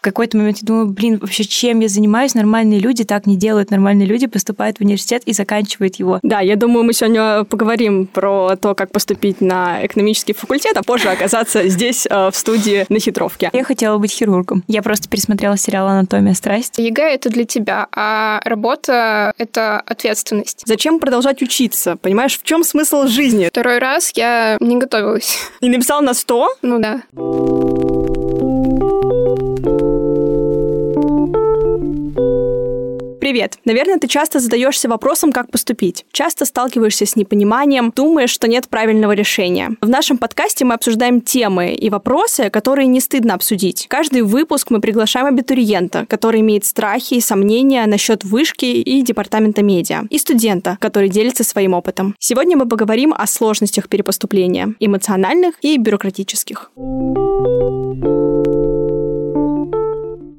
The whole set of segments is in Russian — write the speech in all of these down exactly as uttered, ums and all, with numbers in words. в какой-то момент я думала, блин, вообще чем я занимаюсь? Нормальные люди так не делают. Нормальные люди поступают в университет и заканчивают его. Да, я думаю, мы сегодня поговорим про то, как поступить на экономический факультет, а позже оказаться здесь, в студии на Хитровке. Я хотела быть хирургом. Я просто пересмотрела сериал «Анатомия страсти». ЕГЭ — это для тебя, а работа — это ответственность. Зачем продолжать учиться? Понимаешь, в чем смысл жизни? Второй раз я не готовилась. И написала на сто? Ну да. Привет. Наверное, ты часто задаешься вопросом, как поступить. Часто сталкиваешься с непониманием, думаешь, что нет правильного решения. В нашем подкасте мы обсуждаем темы и вопросы, которые не стыдно обсудить. Каждый выпуск мы приглашаем абитуриента, который имеет страхи и сомнения насчет вышки и департамента медиа, и студента, который делится своим опытом. Сегодня мы поговорим о сложностях перепоступления, эмоциональных и бюрократических.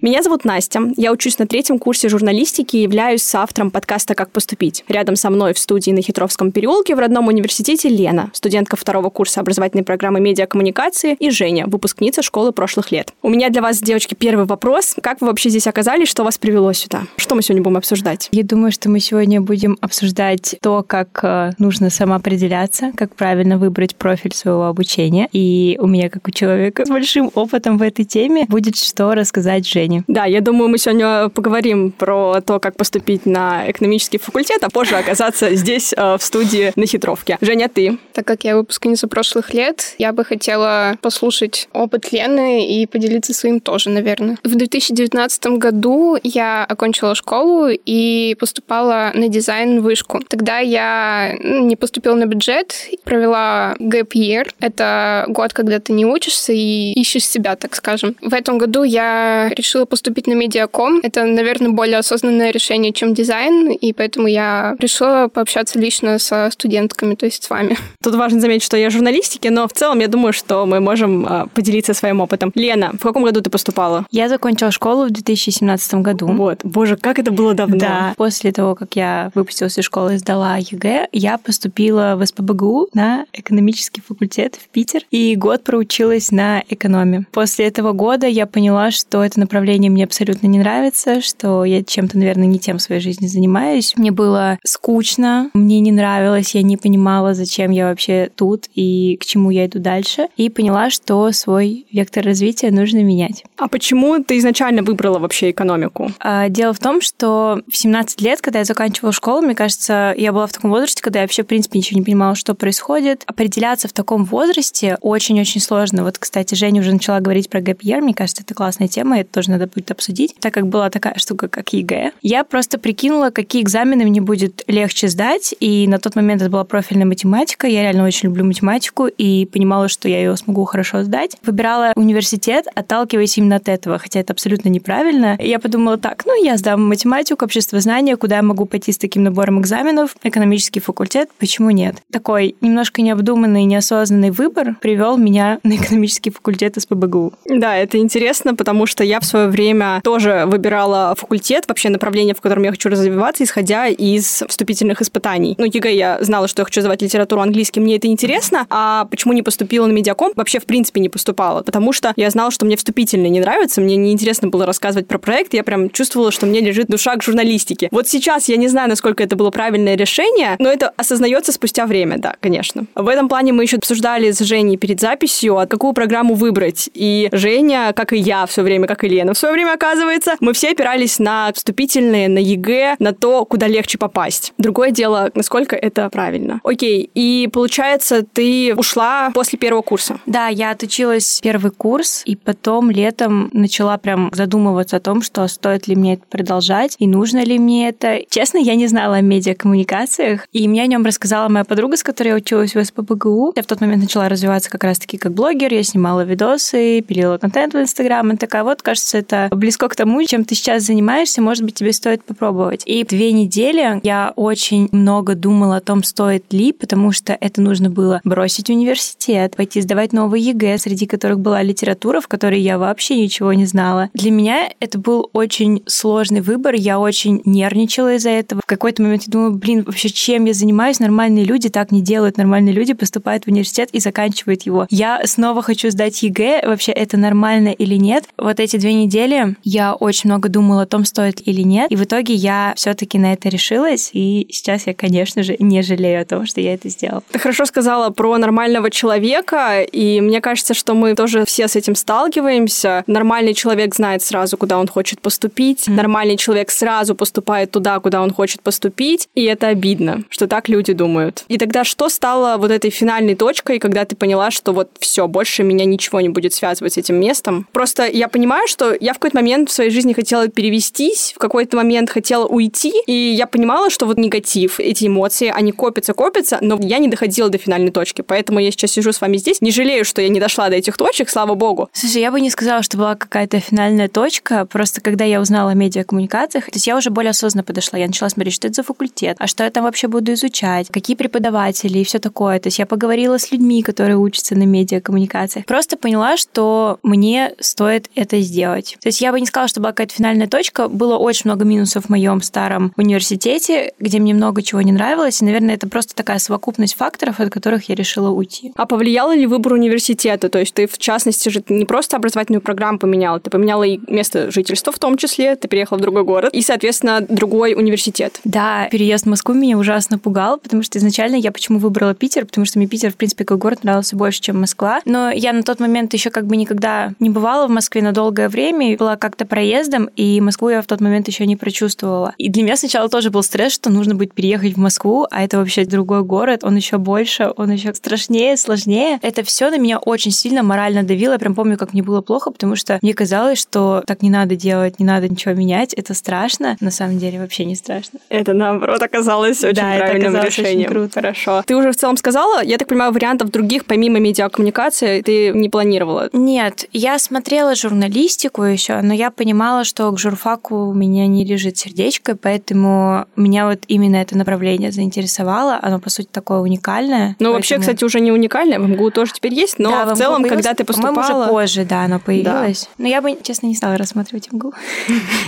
Меня зовут Настя, я учусь на третьем курсе журналистики и являюсь соавтором подкаста «Как поступить». Рядом со мной в студии на Хитровском переулке в родном университете Лена, студентка второго курса образовательной программы «Медиакоммуникации», и Женя, выпускница школы прошлых лет. У меня для вас, девочки, первый вопрос. Как вы вообще здесь оказались, что вас привело сюда? Что мы сегодня будем обсуждать? Я думаю, что мы сегодня будем обсуждать то, как нужно самоопределяться, как правильно выбрать профиль своего обучения. И у меня, как у человека с большим опытом в этой теме, будет что рассказать Жене. Да, я думаю, мы сегодня поговорим про то, как поступить на экономический факультет, а позже оказаться здесь, в студии на Хитровке. Женя, ты? Так как я выпускница прошлых лет, я бы хотела послушать опыт Лены и поделиться своим тоже, наверное. В две тысячи девятнадцатом году я окончила школу и поступала на дизайн в Вышку. Тогда я не поступила на бюджет, провела gap year. Это год, когда ты не учишься и ищешь себя, так скажем. В этом году я решила поступить на медиаком. Это, наверное, более осознанное решение, чем дизайн, и поэтому я решила пообщаться лично со студентками, то есть с вами. Тут важно заметить, что я в журналистике, но в целом я думаю, что мы можем э, поделиться своим опытом. Лена, в каком году ты поступала? Я закончила школу в две тысячи семнадцатом году. Вот. Боже, как это было давно. Да. После того, как я выпустилась из школы и сдала ЕГЭ, я поступила в СПбГУ на экономический факультет в Питер и год проучилась на экономе. После этого года я поняла, что это направление мне абсолютно не нравится, что я чем-то, наверное, не тем в своей жизни занимаюсь. Мне было скучно, мне не нравилось, я не понимала, зачем я вообще тут и к чему я иду дальше. И поняла, что свой вектор развития нужно менять. А почему ты изначально выбрала вообще экономику? Дело в том, что в семнадцать лет, когда я заканчивала школу, мне кажется, я была в таком возрасте, когда я вообще, в принципе, ничего не понимала, что происходит. Определяться в таком возрасте очень-очень сложно. Вот, кстати, Женя уже начала говорить про gap year, мне кажется, это классная тема, это тоже надо будет обсудить, так как была такая штука, как ЕГЭ. Я просто прикинула, какие экзамены мне будет легче сдать, и на тот момент это была профильная математика, я реально очень люблю математику, и понимала, что я ее смогу хорошо сдать. Выбирала университет, отталкиваясь именно от этого, хотя это абсолютно неправильно. Я подумала так, ну, я сдам математику, обществознание, куда я могу пойти с таким набором экзаменов, экономический факультет, почему нет? Такой немножко необдуманный, неосознанный выбор привел меня на экономический факультет СПбГУ. Да, это интересно, потому что я в свое время тоже выбирала факультет, вообще направление, в котором я хочу развиваться, исходя из вступительных испытаний. Ну, ЕГЭ я знала, что я хочу сдавать литературу, английский, мне это интересно, а почему не поступила на медиаком? Вообще, в принципе, не поступала, потому что я знала, что мне вступительные не нравятся, мне неинтересно было рассказывать про проект, я прям чувствовала, что мне лежит душа к журналистике. Вот сейчас я не знаю, насколько это было правильное решение, но это осознается спустя время, да, конечно. В этом плане мы еще обсуждали с Женей перед записью, какую программу выбрать, и Женя, как и я все время, как и Лена, но в свое время, оказывается, мы все опирались на вступительные, на ЕГЭ, на то, куда легче попасть. Другое дело, насколько это правильно. Окей, и получается, ты ушла после первого курса? Да, я отучилась первый курс, и потом летом начала прям задумываться о том, что стоит ли мне это продолжать, и нужно ли мне это. Честно, я не знала о медиакоммуникациях, и мне о нем рассказала моя подруга, с которой я училась в СПбГУ. Я в тот момент начала развиваться как раз-таки как блогер, я снимала видосы, пилила контент в Инстаграм, и такая вот, кажется, это близко к тому, чем ты сейчас занимаешься, может быть, тебе стоит попробовать. И две недели я очень много думала о том, стоит ли, потому что это нужно было бросить университет, пойти сдавать новые ЕГЭ, среди которых была литература, в которой я вообще ничего не знала. Для меня это был очень сложный выбор, я очень нервничала из-за этого. В какой-то момент я думала, блин, вообще, чем я занимаюсь? Нормальные люди так не делают, нормальные люди поступают в университет и заканчивают его. Я снова хочу сдать ЕГЭ, вообще это нормально или нет? Вот эти две недели неделе я очень много думала о том, стоит или нет, и в итоге я все-таки на это решилась, и сейчас я, конечно же, не жалею о том, что я это сделала. Ты хорошо сказала про нормального человека, и мне кажется, что мы тоже все с этим сталкиваемся. Нормальный человек знает сразу, куда он хочет поступить, mm-hmm. нормальный человек сразу поступает туда, куда он хочет поступить, и это обидно, что так люди думают. И тогда что стало вот этой финальной точкой, когда ты поняла, что вот все, больше меня ничего не будет связывать с этим местом? Просто я понимаю, что я в какой-то момент в своей жизни хотела перевестись, в какой-то момент хотела уйти, и я понимала, что вот негатив, эти эмоции, они копятся-копятся, но я не доходила до финальной точки, поэтому я сейчас сижу с вами здесь, не жалею, что я не дошла до этих точек, слава богу. Слушай, я бы не сказала, что была какая-то финальная точка, просто когда я узнала о медиакоммуникациях, то есть я уже более осознанно подошла, я начала смотреть, что это за факультет, а что я там вообще буду изучать, какие преподаватели и все такое, то есть я поговорила с людьми, которые учатся на медиакоммуникациях, просто поняла, что мне стоит это сделать. То есть я бы не сказала, что была какая-то финальная точка, было очень много минусов в моем старом университете, где мне много чего не нравилось, и, наверное, это просто такая совокупность факторов, от которых я решила уйти. А повлиял ли выбор университета? То есть ты, в частности, же не просто образовательную программу поменяла, ты поменяла и место жительства в том числе, ты переехала в другой город и, соответственно, другой университет. Да, переезд в Москву меня ужасно пугал, потому что изначально я почему выбрала Питер, потому что мне Питер, в принципе, как город нравился больше, чем Москва, но я на тот момент еще как бы никогда не бывала в Москве на долгое время, была как-то проездом, и Москву я в тот момент еще не прочувствовала. И для меня сначала тоже был стресс, что нужно будет переехать в Москву, а это вообще другой город, он еще больше, он еще страшнее, сложнее. Это все на меня очень сильно морально давило, я прям помню, как мне было плохо, потому что мне казалось, что так не надо делать, не надо ничего менять, это страшно. На самом деле вообще не страшно. Это, наоборот, оказалось очень да, правильным оказалось решением. Очень круто. Хорошо. Ты уже в целом сказала, я так понимаю, вариантов других, помимо медиакоммуникации, ты не планировала? Нет, я смотрела журналистику еще, но я понимала, что к журфаку у меня не лежит сердечко, поэтому меня вот именно это направление заинтересовало, оно, по сути, такое уникальное. Ну, поэтому... вообще, кстати, уже не уникальное, в МГУ тоже теперь есть, но да, в, в целом, появилось, когда ты поступала... По-моему, уже позже, да, оно появилось. Да. Но я бы, честно, не стала рассматривать МГУ.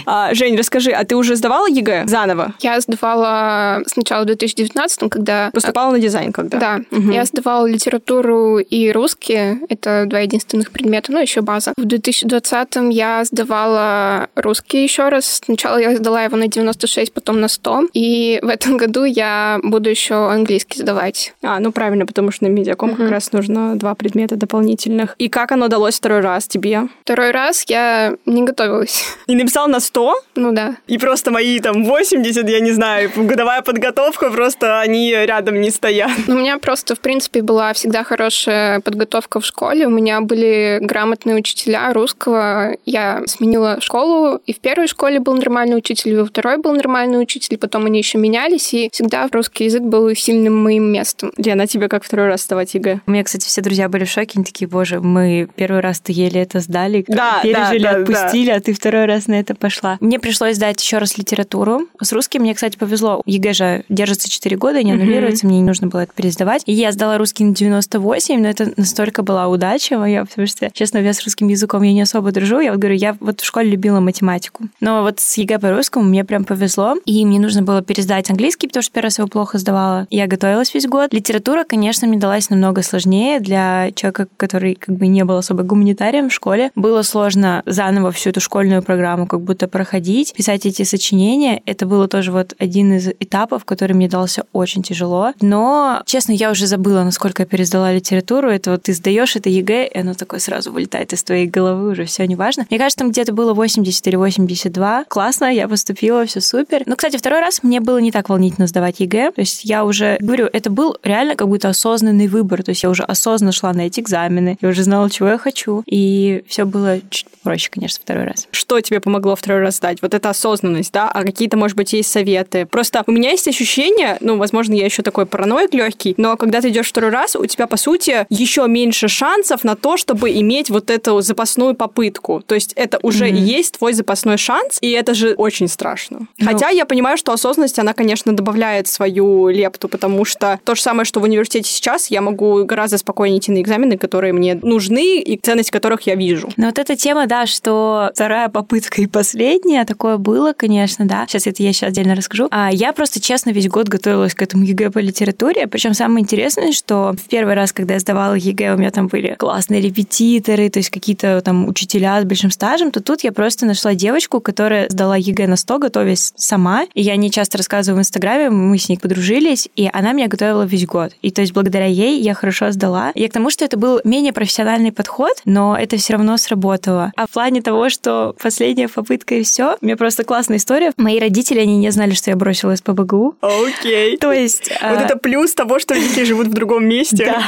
А, Жень, расскажи, а ты уже сдавала ЕГЭ заново? Я сдавала сначала в две тысячи девятнадцатом, когда... Поступала на дизайн когда? Да. Угу. Я сдавала литературу и русский, это два единственных предмета, ну, еще база. В две тысячи двадцатом я сдавала русский еще раз. Сначала я сдала его на девяносто шесть, потом на сто, и в этом году я буду еще английский сдавать. А, ну правильно, потому что на медиаком угу. как раз нужно два предмета дополнительных. И как оно далось второй раз тебе? Второй раз я не готовилась. И написала на сто? Ну да. И просто мои там восемьдесят, я не знаю, годовая подготовка, просто они рядом не стоят. У меня просто, в принципе, была всегда хорошая подготовка в школе. У меня были грамотные учителя русского. Я сменила школу, и в первой школе был нормальный учитель, и во второй был нормальный учитель, потом они еще менялись, и всегда русский язык был сильным моим местом. Лена, тебе как второй раз сдавать ЕГЭ? У меня, кстати, все друзья были в шоке, они такие, боже, мы первый раз-то еле это сдали, да, пережили, да, да, отпустили, да. А ты второй раз на это пошла. Мне пришлось сдать еще раз литературу. С русским мне, кстати, повезло. ЕГЭ же держится четыре года, не аннулируется, mm-hmm. мне не нужно было это пересдавать. И я сдала русский на девяносто восемь, но это настолько была удача моя, потому что, честно, я с русским языком я не особо дружу. Я вот говорю, я вот в школе любила математику. Но вот с ЕГЭ по русскому мне прям повезло, и мне нужно было пересдать английский, потому что первый раз его плохо сдавала. Я готовилась весь год. Литература, конечно, мне далась намного сложнее для человека, который как бы не был особо гуманитарием в школе. Было сложно заново всю эту школьную программу как будто проходить, писать эти сочинения. Это было тоже вот один из этапов, который мне дался очень тяжело. Но, честно, я уже забыла, насколько я пересдала литературу. Это вот ты сдаешь это ЕГЭ, и оно такое сразу вылетает из твоей головы, уже все неважно. Мне кажется, там где-то было восемьдесят или восемьдесят два. Классно, я поступила, все супер. Но, кстати, второй раз мне было не так волнительно сдавать ЕГЭ. То есть я уже, говорю, это был реально как будто осознанный выбор. То есть я уже осознанно шла на эти экзамены, я уже знала, чего я хочу. И все было чуть проще, конечно, второй раз. Что тебе помогло второй раз сдать? Вот эта осознанность, да? А какие-то, может быть, есть советы? Просто у меня есть ощущение, ну, возможно, я еще такой параноик легкий, но когда ты идешь второй раз, у тебя, по сути, еще меньше шансов на то, чтобы иметь вот эту запасную попытку. То есть это уже mm-hmm. и есть твой запасной шанс, и это же очень страшно. Ну... Хотя я понимаю, что осознанность, она, конечно, добавляет свою лепту, потому что то же самое, что в университете сейчас, я могу гораздо спокойнее идти на экзамены, которые мне нужны, и ценность которых я вижу. Ну, вот эта тема, да, что вторая попытка и последняя, такое было, конечно, да. Сейчас это я еще отдельно расскажу. А я просто, честно, весь год готовилась к этому ЕГЭ по литературе. Причем самое интересное, что в первый раз, когда я сдавала ЕГЭ, у меня там были классные репетиторы, то есть какие-то там учителя, большим стажем, то тут я просто нашла девочку, которая сдала ЕГЭ на сто, готовясь сама. И я о ней часто рассказываю в Инстаграме, мы с ней подружились, и она меня готовила весь год. И то есть благодаря ей я хорошо сдала. Я к тому, что это был менее профессиональный подход, но это все равно сработало. А в плане того, что последняя попытка и все, у меня просто классная история. Мои родители, они не знали, что я бросила СПбГУ. Окей. То есть... Вот это плюс того, что дети живут в другом месте. Да.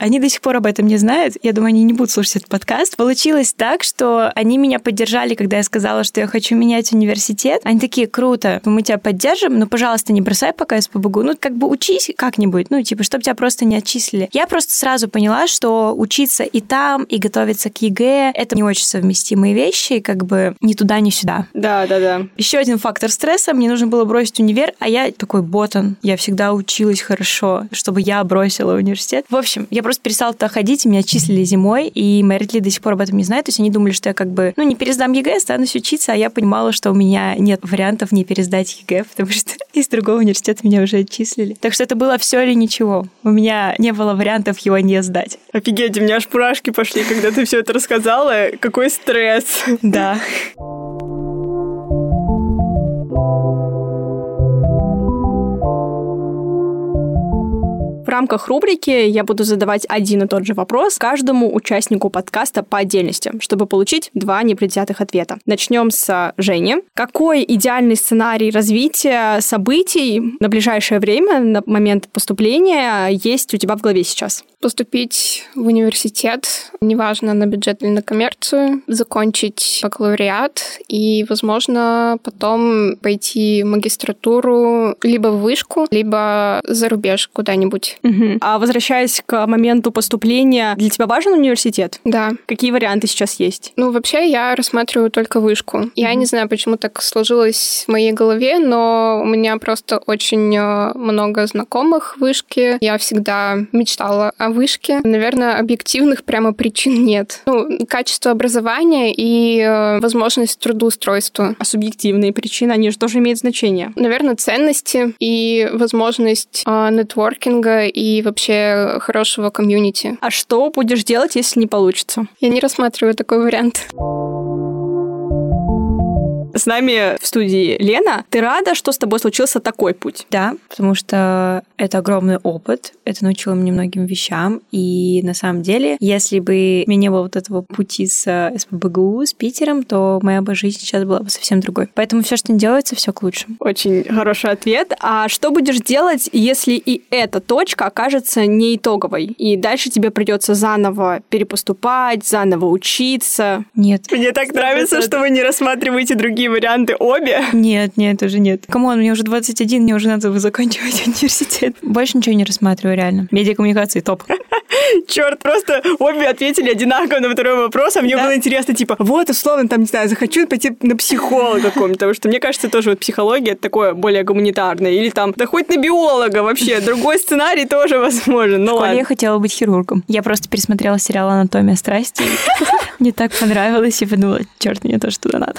Они до сих пор об этом не знают. Я думаю, они не будут слушать этот подкаст. Получилось так, что они меня поддержали, когда я сказала, что я хочу менять университет. Они такие: круто, мы тебя поддержим, но, пожалуйста, не бросай пока СПбГУ. Ну, как бы учись как-нибудь, ну, типа, чтобы тебя просто не отчислили. Я просто сразу поняла, что учиться и там, и готовиться к ЕГЭ — это не очень совместимые вещи, как бы ни туда, ни сюда. Да, да, да. Еще один фактор стресса. Мне нужно было бросить универ, а я такой ботан. Я всегда училась хорошо, чтобы я бросила университет. В общем, я просто перестала туда ходить, меня отчислили зимой, и мои родители до сих пор об этом не знают. То есть они думали, что я как бы, ну, не пересдам ЕГЭ, останусь учиться, а я понимала, что у меня нет вариантов не пересдать ЕГЭ, потому что из другого университета меня уже отчислили. Так что это было все или ничего. У меня не было вариантов его не сдать. Офигеть, у меня аж мурашки пошли, когда ты все это рассказала. Какой стресс. Да. В рамках рубрики я буду задавать один и тот же вопрос каждому участнику подкаста по отдельности, чтобы получить два непредвзятых ответа. Начнем с Жени. Какой идеальный сценарий развития событий на ближайшее время, на момент поступления, есть у тебя в голове сейчас? Поступить в университет, неважно, на бюджет или на коммерцию, закончить бакалавриат и, возможно, потом пойти в магистратуру либо в Вышку, либо за рубеж куда-нибудь. Угу. А возвращаясь к моменту поступления, для тебя важен университет? Да. Какие варианты сейчас есть? Ну, вообще, я рассматриваю только Вышку. Я угу. не знаю, почему так сложилось в моей голове, но у меня просто очень много знакомых в Вышке. Я всегда мечтала о Вышке. Наверное, объективных прямо причин нет. Ну, качество образования и возможность трудоустройства. А субъективные причины, они же тоже имеют значение. Наверное, ценности и возможность э, нетворкинга и вообще хорошего комьюнити. А что будешь делать, если не получится? Я не рассматриваю такой вариант. С нами в студии Лена. Ты рада, что с тобой случился такой путь? Да, потому что это огромный опыт, это научило меня многим вещам, и на самом деле, если бы у меня не было вот этого пути с СПбГУ, с Питером, то моя бы жизнь сейчас была бы совсем другой. Поэтому все, что не делается, все к лучшему. Очень хороший ответ. А что будешь делать, если и эта точка окажется не итоговой, и дальше тебе придется заново перепоступать, заново учиться? Нет. Мне так нравится, что вы не рассматриваете другие варианты обе? Нет, нет, уже нет. Камон, мне уже двадцать один, мне уже надо заканчивать университет. Больше ничего не рассматриваю, реально. Медиакоммуникации топ. Черт, просто обе ответили одинаково на второй вопрос, а мне да? было интересно, типа, вот, условно, там, не знаю, захочу пойти на психолога какого-нибудь, потому что, мне кажется, тоже вот психология это такое более гуманитарное, или там, да хоть на биолога вообще, другой сценарий тоже возможен, ну ладно. Я хотела быть хирургом. Я просто пересмотрела сериал «Анатомия страсти», мне так понравилось, и подумала, черт, мне тоже туда надо.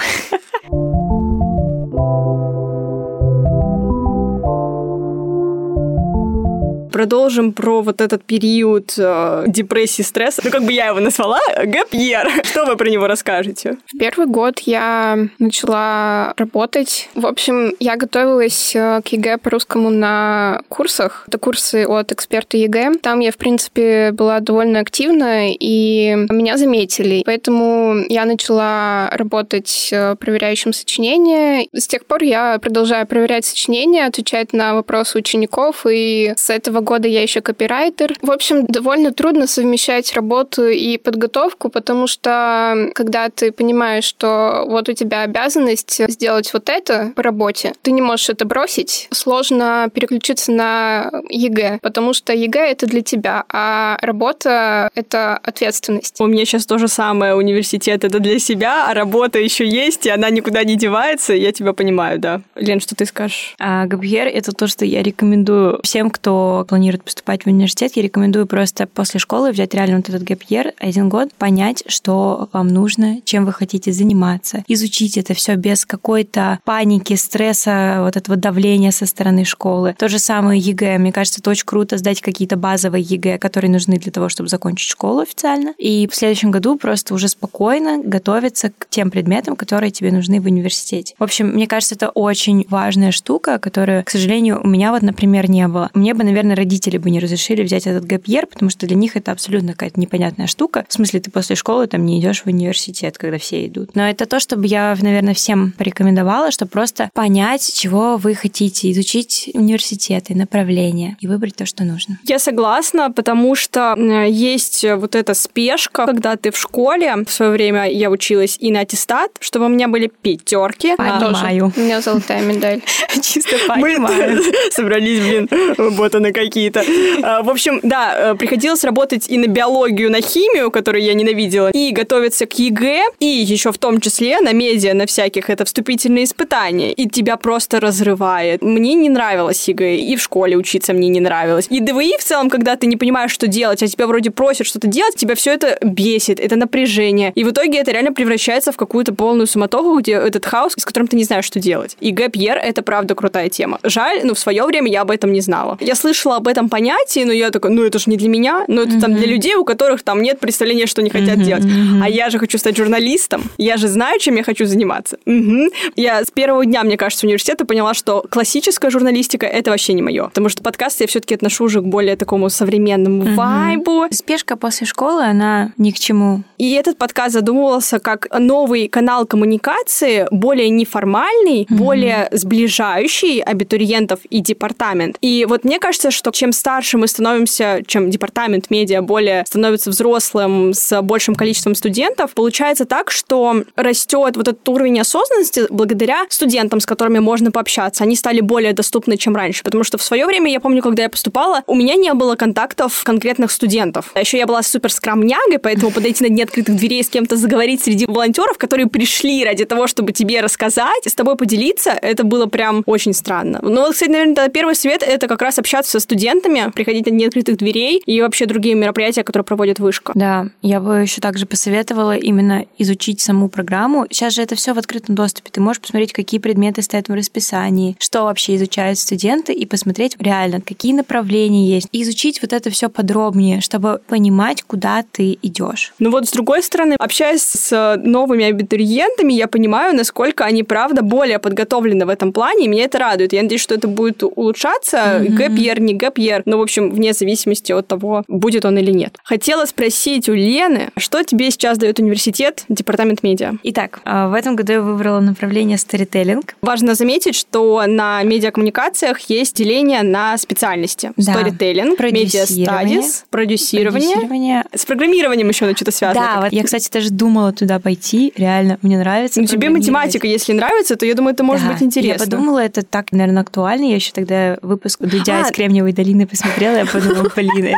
Продолжим про вот этот период э, депрессии, стресса. Ну, как бы я его назвала, gap year. Что вы про него расскажете? В первый год я начала работать. В общем, я готовилась к ЕГЭ по-русскому на курсах. Это курсы от эксперта ЕГЭ. Там я, в принципе, была довольно активна, и меня заметили. Поэтому я начала работать проверяющим сочинения. С тех пор я продолжаю проверять сочинения, отвечать на вопросы учеников, и с этого года я еще копирайтер. В общем, довольно трудно совмещать работу и подготовку, потому что когда ты понимаешь, что вот у тебя обязанность сделать вот это по работе, ты не можешь это бросить. Сложно переключиться на ЕГЭ, потому что ЕГЭ — это для тебя, а работа — это ответственность. У меня сейчас то же самое. Университет — это для себя, а работа еще есть, и она никуда не девается. Я тебя понимаю, да. Лен, что ты скажешь? А, Габьер — это то, что я рекомендую всем, кто планирует планируют поступать в университет, я рекомендую просто после школы взять реально вот этот gap year, один год, понять, что вам нужно, чем вы хотите заниматься, изучить это все без какой-то паники, стресса, вот этого давления со стороны школы. То же самое ЕГЭ. Мне кажется, это очень круто сдать какие-то базовые ЕГЭ, которые нужны для того, чтобы закончить школу официально. И в следующем году просто уже спокойно готовиться к тем предметам, которые тебе нужны в университете. В общем, мне кажется, это очень важная штука, которую, к сожалению, у меня вот, например, не было. Мне бы, наверное, родители бы не разрешили взять этот gap year, потому что для них это абсолютно какая-то непонятная штука. В смысле, ты после школы там не идешь в университет, когда все идут. Но это то, что я, наверное, всем порекомендовала, чтобы просто понять, чего вы хотите, изучить университеты, направления и выбрать то, что нужно. Я согласна, потому что есть вот эта спешка, когда ты в школе. В свое время я училась и на аттестат, чтобы у меня были пятерки. Понимаю. У меня золотая медаль. Чисто понимаю. Собрались, блин, вот она какие-то. В общем, да, приходилось работать и на биологию, на химию, которую я ненавидела, и готовиться к ЕГЭ, и еще в том числе на медиа, на всяких, это вступительные испытания. И тебя просто разрывает. Мне не нравилось ЕГЭ, и в школе учиться мне не нравилось. И ДВИ в целом, когда ты не понимаешь, что делать, а тебя вроде просят что-то делать, тебя все это бесит, это напряжение. И в итоге это реально превращается в какую-то полную суматоху, где этот хаос, с которым ты не знаешь, что делать. И gap year — это правда крутая тема. Жаль, но в свое время я об этом не знала. Я слышала об этом понятии, но я такая, ну это же не для меня, но это mm-hmm. там для людей, у которых там нет представления, что они хотят mm-hmm. делать. Mm-hmm. А я же хочу стать журналистом, я же знаю, чем я хочу заниматься. Mm-hmm. Я с первого дня, мне кажется, университета поняла, что классическая журналистика — это вообще не мое. Потому что подкасты я все-таки отношу уже к более такому современному mm-hmm. вайбу. Спешка после школы, она ни к чему. И этот подкаст задумывался как новый канал коммуникации, более неформальный, mm-hmm. более сближающий абитуриентов и департамент. И вот мне кажется, что чем старше мы становимся, чем департамент медиа более становится взрослым, с большим количеством студентов, получается так, что растет вот этот уровень осознанности благодаря студентам, с которыми можно пообщаться. Они стали более доступны, чем раньше. Потому что в свое время, я помню, когда я поступала, у меня не было контактов конкретных студентов. А еще я была супер скромнягой, поэтому подойти на дни открытых дверей с кем-то заговорить среди волонтеров, которые пришли ради того, чтобы тебе рассказать, с тобой поделиться, это было прям очень странно. Но, кстати, наверное, первый совет — это как раз общаться со студентами, приходить на дни открытых дверей и вообще другие мероприятия, которые проводит Вышка. Да, я бы еще также посоветовала именно изучить саму программу. Сейчас же это все в открытом доступе. Ты можешь посмотреть, какие предметы стоят в расписании, что вообще изучают студенты, и посмотреть реально, какие направления есть. И изучить вот это все подробнее, чтобы понимать, куда ты идешь. Ну вот, с другой стороны, общаясь с новыми абитуриентами, я понимаю, насколько они, правда, более подготовлены в этом плане, и меня это радует. Я надеюсь, что это будет улучшаться. Mm-hmm. Gap year, не gap year. Ну, в общем, вне зависимости от того, будет он или нет. Хотела спросить у Лены, что тебе сейчас дает университет, департамент медиа? Итак, в этом году я выбрала направление сторителлинг. Важно заметить, что на медиакоммуникациях есть деление на специальности. Да. Сторителлинг, медиа-стадис, продюсирование. продюсирование. С программированием еще на что-то связано. Да, вот я, кстати, даже думала туда пойти. Реально, мне нравится. Ну, тебе математика, если нравится, то я думаю, это может да. быть интересно. Я подумала, это так, наверное, актуально. Я еще тогда выпуск Дудя а, из Кремниевой долины посмотрела, я подумала, блин, это...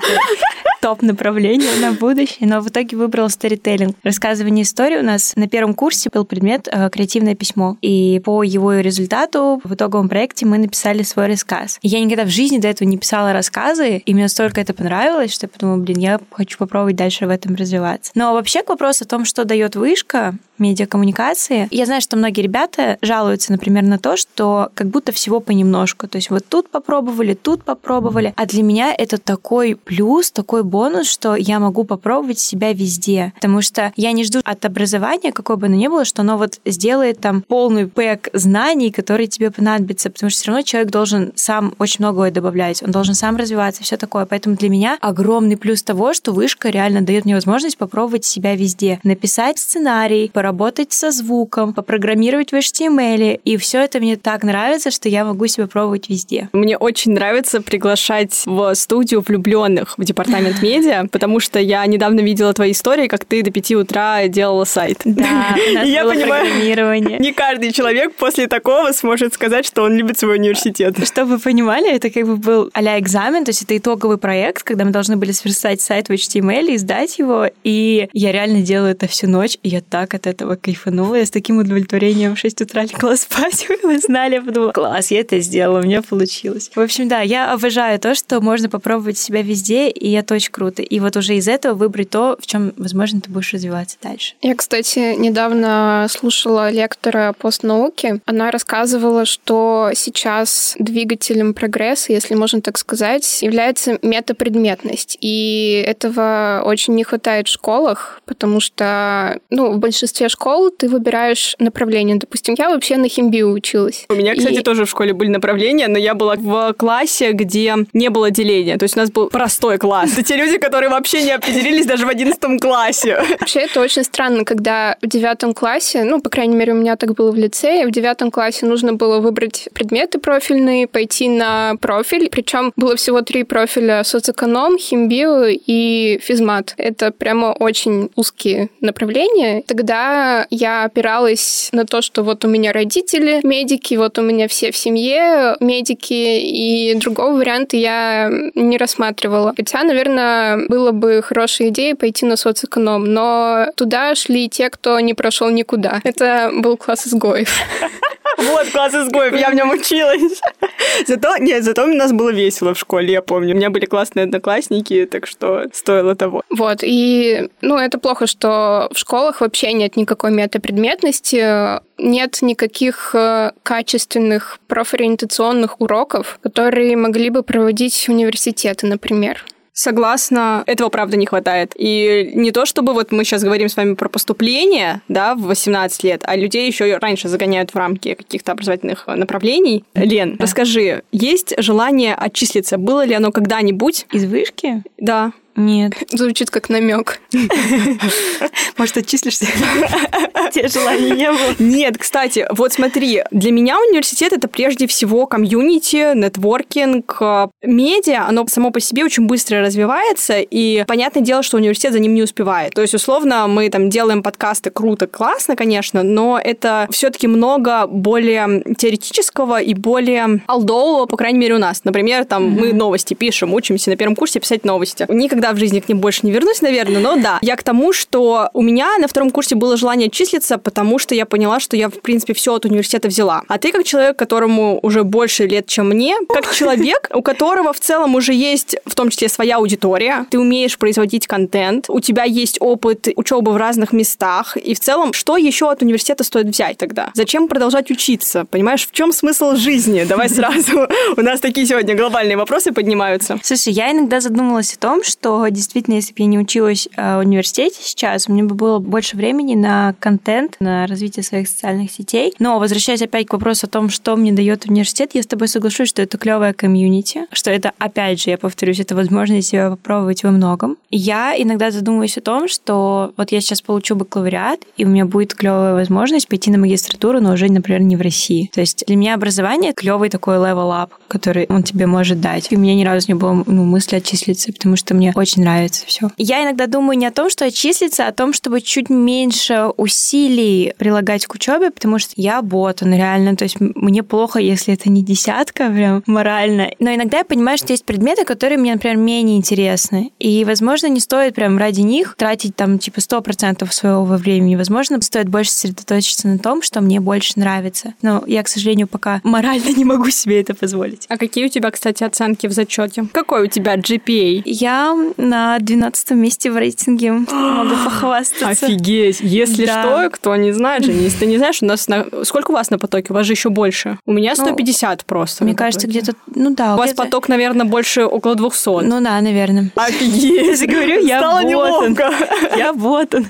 топ-направление на будущее, но в итоге выбрала сторителлинг. Рассказывание истории у нас на первом курсе был предмет э, «Креативное письмо». И по его результату в итоговом проекте мы написали свой рассказ. И я никогда в жизни до этого не писала рассказы, и мне настолько это понравилось, что я подумала, блин, я хочу попробовать дальше в этом развиваться. Но вообще к вопросу о том, что дает Вышка, медиакоммуникации, я знаю, что многие ребята жалуются, например, на то, что как будто всего понемножку. То есть вот тут попробовали, тут попробовали. А для меня это такой плюс, такой бонус, бонус, что я могу попробовать себя везде, потому что я не жду от образования, какое бы оно ни было, что оно вот сделает там полный пэк знаний, которые тебе понадобятся, потому что все равно человек должен сам очень многое добавлять, он должен сам развиваться, все такое. Поэтому для меня огромный плюс того, что Вышка реально дает мне возможность попробовать себя везде, написать сценарий, поработать со звуком, попрограммировать в эйч ти эм эль, и все это мне так нравится, что я могу себя пробовать везде. Мне очень нравится приглашать в студию влюбленных в департамент медиа, потому что я недавно видела твои истории, как ты до пяти утра делала сайт. Да, у нас было программирование. Не каждый человек после такого сможет сказать, что он любит свой университет. Чтобы вы понимали, это как бы был а-ля экзамен, то есть это итоговый проект, когда мы должны были сверстать сайт в эйч ти эм эль, издать его, и я реально делала это всю ночь, и я так от этого кайфанула, я с таким удовлетворением в шесть утра легла спать, вы знали, я подумала, класс, я это сделала, у меня получилось. В общем, да, я обожаю то, что можно попробовать себя везде, и это очень круто. И вот уже из этого выбрать то, в чем, возможно, ты будешь развиваться дальше. Я, кстати, недавно слушала лектора постнауки. Она рассказывала, что сейчас двигателем прогресса, если можно так сказать, является метапредметность. И этого очень не хватает в школах, потому что, ну, в большинстве школ ты выбираешь направление. Допустим, я вообще на химбио училась. У меня, кстати, и... тоже в школе были направления, но я была в классе, где не было деления. То есть у нас был простой класс. Это те люди, которые вообще не определились даже в одиннадцатом классе. Вообще это очень странно, когда в девятом классе, ну, по крайней мере, у меня так было в лицее, в девятом классе нужно было выбрать предметы профильные, пойти на профиль. Причем было всего три профиля: соцэконом, химбио и физмат. Это прямо очень узкие направления. Тогда я опиралась на то, что вот у меня родители медики, вот у меня все в семье медики, и другого варианта я не рассматривала. Хотя, наверное, было бы хорошей идеей пойти на соцэконом, но туда шли те, кто не прошел никуда. Это был класс изгоев. Вот класс изгоев, я в нем училась. Зато, нет, зато у нас было весело в школе, я помню. У меня были классные одноклассники, так что стоило того. Вот, и, ну, это плохо, что в школах вообще нет никакой метапредметности, нет никаких качественных профориентационных уроков, которые могли бы проводить университеты, например. Согласна, этого, правда, не хватает. И не то, чтобы вот мы сейчас говорим с вами про поступление, да, в восемнадцать лет, а людей еще раньше загоняют в рамки каких-то образовательных направлений. Лен, да. Расскажи, есть желание отчислиться? Было ли оно когда-нибудь? Из вышки? Да. Нет. Звучит как намек. Может, отчислишься? Тебе желания не было? Нет, кстати, вот смотри, для меня университет — это прежде всего комьюнити, нетворкинг, медиа, оно само по себе очень быстро развивается, и понятное дело, что университет за ним не успевает. То есть, условно, мы там делаем подкасты круто, классно, конечно, но это все-таки много более теоретического и более олдового, по крайней мере, у нас. Например, там мы новости пишем, учимся на первом курсе писать новости. Никогда в жизни к ним больше не вернусь, наверное, но да. Я к тому, что у меня на втором курсе было желание отчислиться, потому что я поняла, что я, в принципе, все от университета взяла. А ты, как человек, которому уже больше лет, чем мне, как человек, у которого в целом уже есть, в том числе, своя аудитория, ты умеешь производить контент, у тебя есть опыт учебы в разных местах, и в целом, что еще от университета стоит взять тогда? Зачем продолжать учиться? Понимаешь, в чем смысл жизни? Давай сразу. У нас такие сегодня глобальные вопросы поднимаются. Слушай, я иногда задумалась о том, что действительно, если бы я не училась в университете сейчас, у меня бы было больше времени на контент, на развитие своих социальных сетей. Но, возвращаясь опять к вопросу о том, что мне дает университет, я с тобой соглашусь, что это клевое комьюнити, что это, опять же, я повторюсь, это возможность себя попробовать во многом. Я иногда задумываюсь о том, что вот я сейчас получу бакалавриат, и у меня будет клевая возможность пойти на магистратуру, но уже, например, не в России. То есть для меня образование — клевый такой level-up, который он тебе может дать. И у меня ни разу не было, ну, мысли отчислиться, потому что мне очень нравится все. Я иногда думаю не о том, что отчислиться, а о том, чтобы чуть меньше усилий прилагать к учебе, потому что я ботан, реально. То есть мне плохо, если это не десятка, прям морально. Но иногда я понимаю, что есть предметы, которые мне, например, менее интересны. И, возможно, не стоит прям ради них тратить там типа сто процентов своего времени. Возможно, стоит больше сосредоточиться на том, что мне больше нравится. Но я, к сожалению, пока морально не могу себе это позволить. А какие у тебя, кстати, оценки в зачете? Какой у тебя джи пи эй? Я на двенадцатом месте в рейтинге. Могу похвастаться. Офигеть! Если да. Что, кто не знает, Женя, если ты не знаешь, у нас на... сколько у вас на потоке? У вас же еще больше. У меня сто пятьдесят ну, просто. Мне кажется, потоке. Где-то... Ну да. У где-то... вас поток, наверное, больше около двухсот. Ну да, наверное. Офигеть! Я говорю, я стала неловко. Я вот он.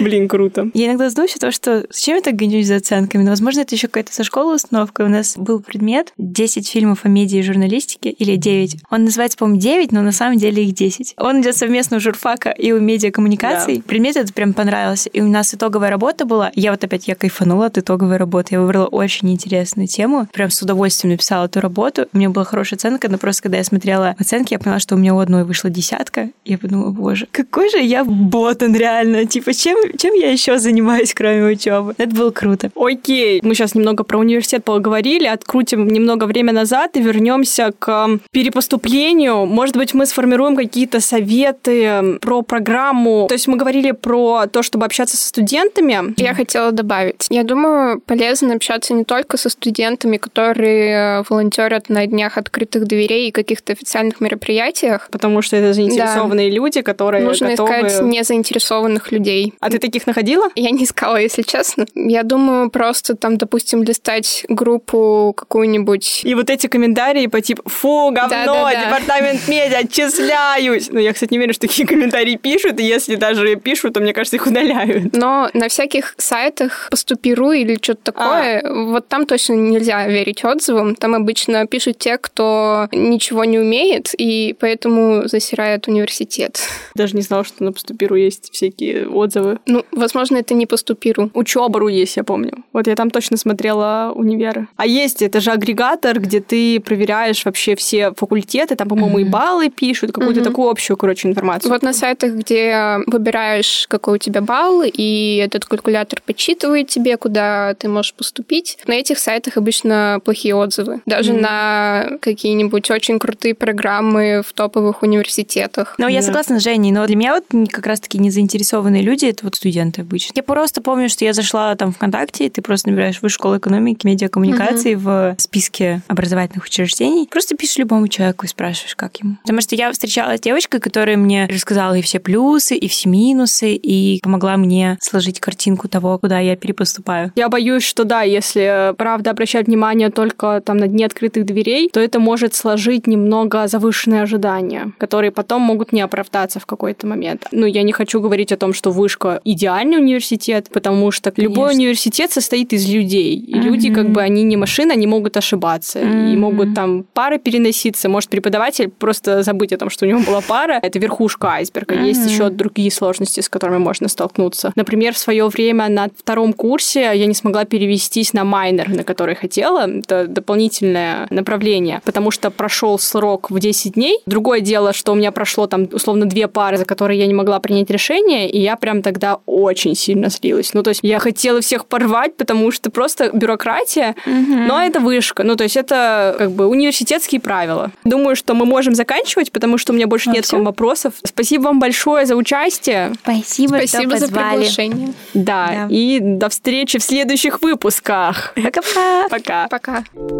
Блин, круто. Я иногда задумываюсь о том, что зачем я так гонюсь за оценками? Но, возможно, это еще какая-то со школы установка. У нас был предмет десять фильмов о медиа и журналистике, или девять. Он называется, по-моему, девять, но на самом деле их десять. Он идет совместно у журфака и у медиакоммуникаций. Да. Предмет этот прям понравился. И у нас итоговая работа была. Я вот опять, я кайфанула от итоговой работы. Я выбрала очень интересную тему. Прям с удовольствием написала эту работу. У меня была хорошая оценка, но просто когда я смотрела оценки, я поняла, что у меня у одной вышла десятка. Я подумала, боже, какой же я ботан реально. Типа, чем, чем я еще занимаюсь, кроме учебы? Это было круто. Окей. Мы сейчас немного про университет поговорили. Открутим немного время назад и вернемся к перепоступлению. Может быть, мы сформируем какие-то советы про программу. То есть мы говорили про то, чтобы общаться со студентами. Я хотела добавить. Я думаю, полезно общаться не только со студентами, которые волонтерят на днях открытых дверей и каких-то официальных мероприятиях. Потому что это заинтересованные да. люди, которые нужно готовы... Нужно искать незаинтересованных людей. А ты таких находила? Я не искала, если честно. Я думаю, просто там, допустим, листать группу какую-нибудь... И вот эти комментарии по типу «Фу, говно, да, да, да. департамент медиа, отчисляюсь!» Ну, я, кстати, не верю, что такие комментарии пишут, и если даже пишут, то, мне кажется, их удаляют. Но на всяких сайтах Поступиру или что-то такое, а. вот там точно нельзя верить отзывам. Там обычно пишут те, кто ничего не умеет, и поэтому засирают университет. Даже не знала, что на Поступиру есть всякие отзывы. Ну, возможно, это не Поступиру. Учёбару есть, я помню. Вот я там точно смотрела универы. А есть, это же агрегатор, где ты проверяешь вообще все факультеты, там, по-моему, mm-hmm. и баллы пишут, какую-то mm-hmm. такую общую, короче, информацию. Вот на сайтах, где выбираешь, какой у тебя балл, и этот калькулятор подсчитывает тебе, куда ты можешь поступить. На этих сайтах обычно плохие отзывы. Даже mm-hmm. на какие-нибудь очень крутые программы в топовых университетах. Ну, yeah. я согласна с Женей, но для меня вот как раз-таки незаинтересованные люди, это вот студенты обычно. Я просто помню, что я зашла там ВКонтакте, и ты просто набираешь Высшую школу экономики, медиакоммуникации mm-hmm. в списке образовательных учреждений. Просто пишешь любому человеку и спрашиваешь, как ему. Потому что я встречалась с девочкой, которая мне рассказала и все плюсы, и все минусы, и помогла мне сложить картинку того, куда я перепоступаю. Я боюсь, что да, если правда обращать внимание только там на дне открытых дверей, то это может сложить немного завышенные ожидания, которые потом могут не оправдаться в какой-то момент. Ну, я не хочу говорить о том, что Вышка идеальный университет, потому что Конечно. любой университет состоит из людей. И mm-hmm. люди, как бы, они не машины, они могут ошибаться. Mm-hmm. И могут там пары переноситься. Может, преподаватель просто забыть о том, что у него была пара. Это верхушка айсберга. Mm-hmm. Есть еще другие сложности, с которыми можно столкнуться. Например, в свое время на втором курсе я не смогла перевестись на майнер, на который хотела. Это дополнительное направление. Потому что прошел срок в десять дней. Другое дело, что у меня прошло там, условно, две пары, за которые я не могла принять решение. И я прям тогда очень сильно злилась. Ну, то есть я хотела всех порвать, потому что просто бюрократия, mm-hmm. но это Вышка. Ну, то есть это как бы университетские правила. Думаю, что мы можем заканчивать, потому что у меня больше а нет все? к вам вопросов. Спасибо вам большое за участие. Спасибо, Спасибо что за приглашение. Да. да, и до встречи в следующих выпусках. Пока-пока. Пока. Пока.